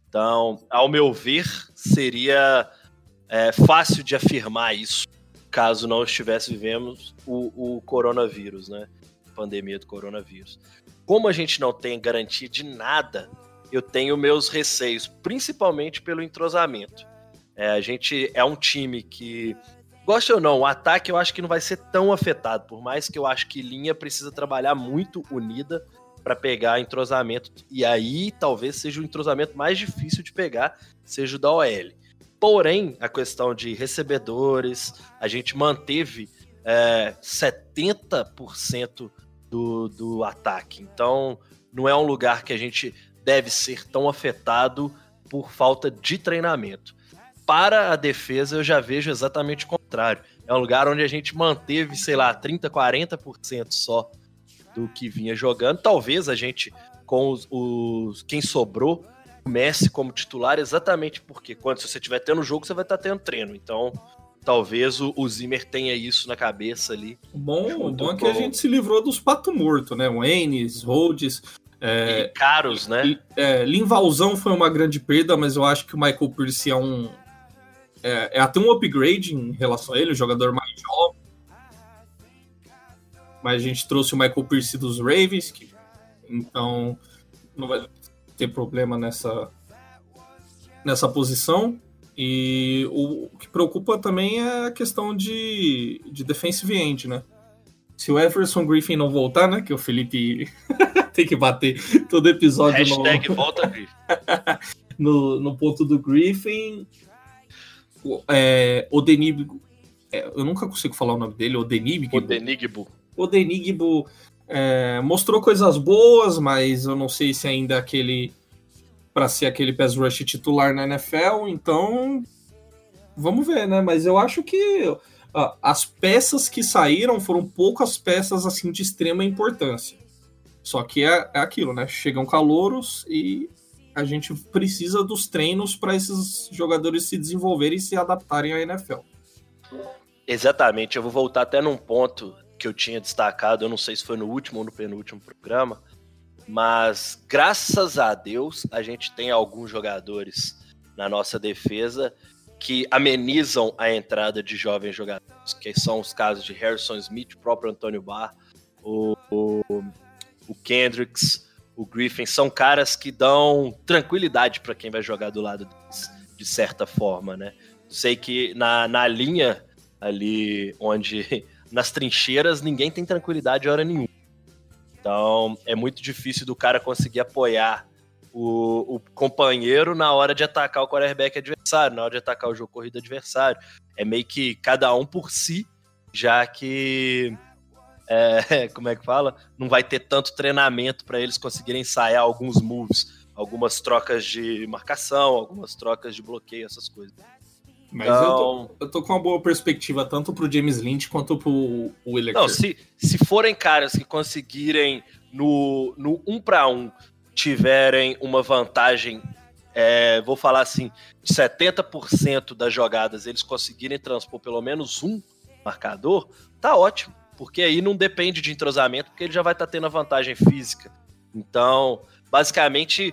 Então, ao meu ver, seria fácil de afirmar isso, caso não estivesse vivendo o coronavírus, né? A pandemia do coronavírus. Como a gente não tem garantia de nada, eu tenho meus receios, principalmente pelo entrosamento. A gente é um time que, goste ou não, o ataque eu acho que não vai ser tão afetado, por mais que eu acho que linha precisa trabalhar muito unida, para pegar entrosamento, e aí talvez seja o entrosamento mais difícil de pegar, seja o da OL. Porém, a questão de recebedores, a gente manteve 70% do ataque, então não é um lugar que a gente deve ser tão afetado por falta de treinamento. Para a defesa, eu já vejo exatamente o contrário, é um lugar onde a gente manteve, 30%, 40% só do que vinha jogando. Talvez a gente, com quem sobrou, comece como titular, exatamente porque quando você estiver tendo jogo, você vai estar tendo treino. Então, talvez o Zimmer tenha isso na cabeça ali. O bom é que a gente se livrou dos pato morto, né? O Enes, Rhodes... E caros, né? Linvalzão foi uma grande perda, mas eu acho que o Michael Pierce é até um upgrade em relação a ele, um jogador mais jovem. Mas a gente trouxe o Michael Pierce dos Ravens, então não vai ter problema nessa posição. E o que preocupa também é a questão de defensive end, né? Se o Everson Griffen não voltar, né? Que o Felipe tem que bater todo episódio. Hashtag no... volta, Griffen. no ponto do Griffen. O Denigbo. Eu nunca consigo falar o nome dele. O Denigbo mostrou coisas boas, mas eu não sei se ainda aquele... para ser aquele pass rush titular na NFL, então vamos ver, né? Mas eu acho que as peças que saíram foram poucas peças assim de extrema importância. Só que é aquilo, né? Chegam calouros e a gente precisa dos treinos para esses jogadores se desenvolverem e se adaptarem à NFL. Exatamente, eu vou voltar até num ponto que eu tinha destacado, eu não sei se foi no último ou no penúltimo programa, mas, graças a Deus, a gente tem alguns jogadores na nossa defesa que amenizam a entrada de jovens jogadores, que são os casos de Harrison Smith, o próprio Anthony Barr, o Kendricks, o Griffen, são caras que dão tranquilidade para quem vai jogar do lado deles, de certa forma, né? Sei que na linha ali, onde nas trincheiras, ninguém tem tranquilidade hora nenhuma. Então, é muito difícil do cara conseguir apoiar o companheiro na hora de atacar o quarterback adversário, na hora de atacar o jogo corrido adversário. É meio que cada um por si, já que, não vai ter tanto treinamento para eles conseguirem ensaiar alguns moves, algumas trocas de marcação, algumas trocas de bloqueio, essas coisas. Mas então, eu tô com uma boa perspectiva tanto pro James Lynch quanto pro Willekes. Não, se forem caras que conseguirem no 1-1 tiverem uma vantagem, vou falar assim, de 70% das jogadas eles conseguirem transpor pelo menos um marcador, tá ótimo, porque aí não depende de entrosamento, porque ele já vai estar tendo a vantagem física. Então, basicamente...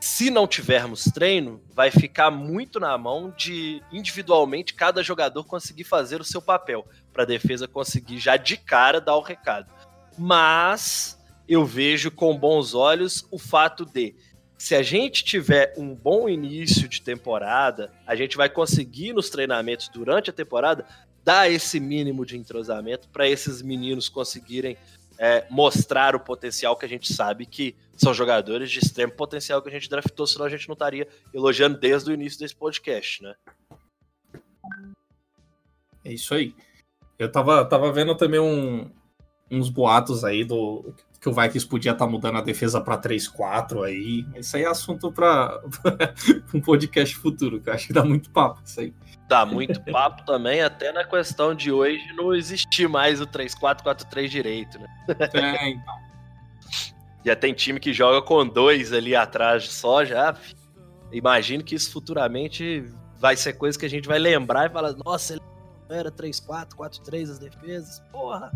se não tivermos treino, vai ficar muito na mão de, individualmente, cada jogador conseguir fazer o seu papel, para a defesa conseguir já de cara dar o recado. Mas eu vejo com bons olhos o fato de, se a gente tiver um bom início de temporada, a gente vai conseguir nos treinamentos durante a temporada dar esse mínimo de entrosamento para esses meninos conseguirem mostrar o potencial que a gente sabe que são jogadores de extremo potencial que a gente draftou, senão a gente não estaria elogiando desde o início desse podcast, né? É isso aí. Eu tava vendo também uns boatos aí do que o Vikings podia estar mudando a defesa para 3-4 aí. Isso aí é assunto para um podcast futuro, que eu acho que dá muito papo isso aí. Dá muito papo também, até na questão de hoje não existir mais o 3-4-4-3 direito, né? É, então. Já tem time que joga com 2 ali atrás só, já. Imagino que isso futuramente vai ser coisa que a gente vai lembrar e falar, nossa, era 3-4, 4-3 as defesas, porra!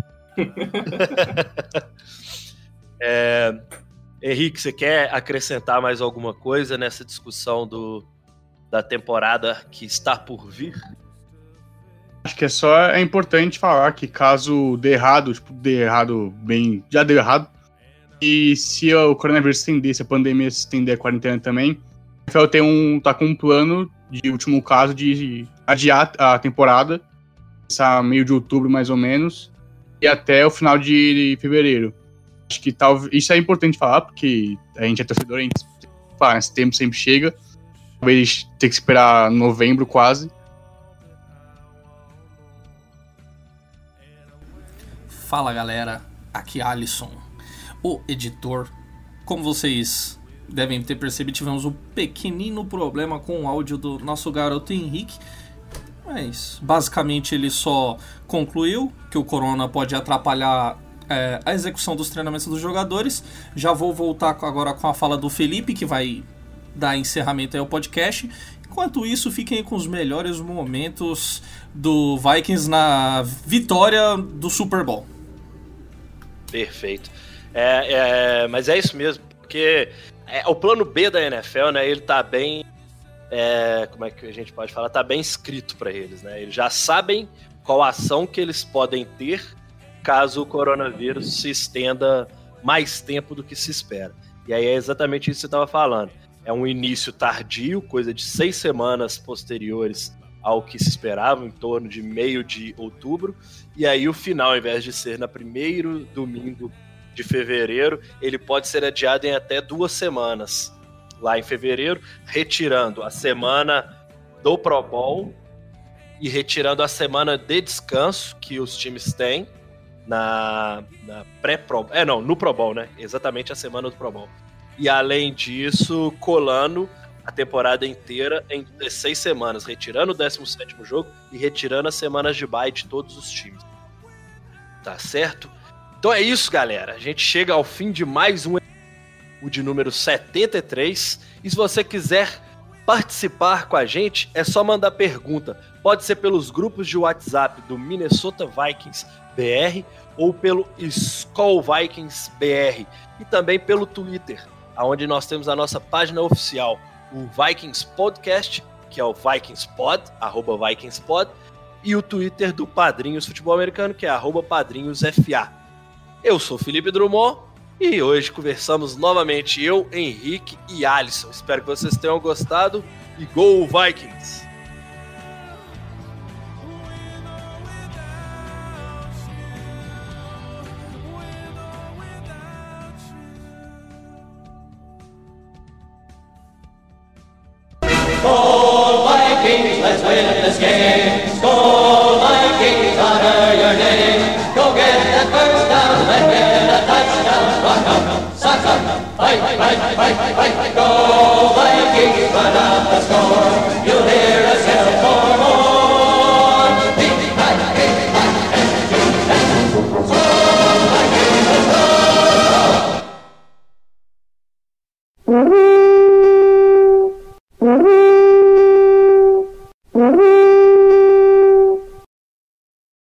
Henrique, você quer acrescentar mais alguma coisa nessa discussão da temporada que está por vir? Acho que é importante falar que caso dê errado, e se o coronavírus se estender, se a pandemia se estender, a quarentena também, a NFL tá com um plano de último caso de adiar a temporada, começar meio de outubro mais ou menos, e até o final de fevereiro. Acho que isso é importante falar, porque a gente é torcedor, a gente fala, esse tempo sempre chega. Talvez ter que esperar novembro quase. Fala, galera, aqui é Alisson, o editor. Como vocês devem ter percebido, tivemos um pequenino problema com o áudio do nosso garoto Henrique. Mas basicamente ele só concluiu que o corona pode atrapalhar a execução dos treinamentos dos jogadores. Já vou voltar agora com a fala do Felipe, que vai dar encerramento aí ao podcast. Enquanto isso, fiquem com os melhores momentos do Vikings na vitória do Super Bowl. Perfeito. Mas é isso mesmo, porque o plano B da NFL, né, ele tá bem... como é que a gente pode falar? Tá bem escrito para eles, né? Eles já sabem qual ação que eles podem ter caso o coronavírus se estenda mais tempo do que se espera. E aí é exatamente isso que você estava falando. é um início tardio, coisa de 6 semanas posteriores ao que se esperava, em torno de meio de outubro, e aí o final, ao invés de ser na primeiro domingo de fevereiro, ele pode ser adiado em até 2 semanas, lá em fevereiro, retirando a semana do Pro Bowl e retirando a semana de descanso que os times têm na pré-Pro Bowl, no Pro Bowl, né? Exatamente a semana do Pro Bowl. E além disso, colando a temporada inteira em 16 semanas, retirando o 17º jogo e retirando as semanas de bye de todos os times. Tá certo? Então é isso, galera. A gente chega ao fim de mais um o de número 73. E se você quiser participar com a gente, é só mandar pergunta. Pode ser pelos grupos de WhatsApp do Minnesota Vikings BR ou pelo Skol Vikings BR. E também pelo Twitter, onde nós temos a nossa página oficial, o Vikings Podcast, que é o VikingsPod, @VikingsPod, e o Twitter do Padrinhos Futebol Americano, que é @PadrinhosFA. Eu sou Felipe Drummond e hoje conversamos novamente eu, Henrique e Alisson. Espero que vocês tenham gostado e Go Vikings! Go Vikings, let's win this game. Go Vikings, honor your name. Go get that first down, let's get a touchdown. Rock up, sock up, fight, fight, fight, fight, fight. Go Vikings, run up the score. You'll hear us yell for more. Go Vikings, let's go.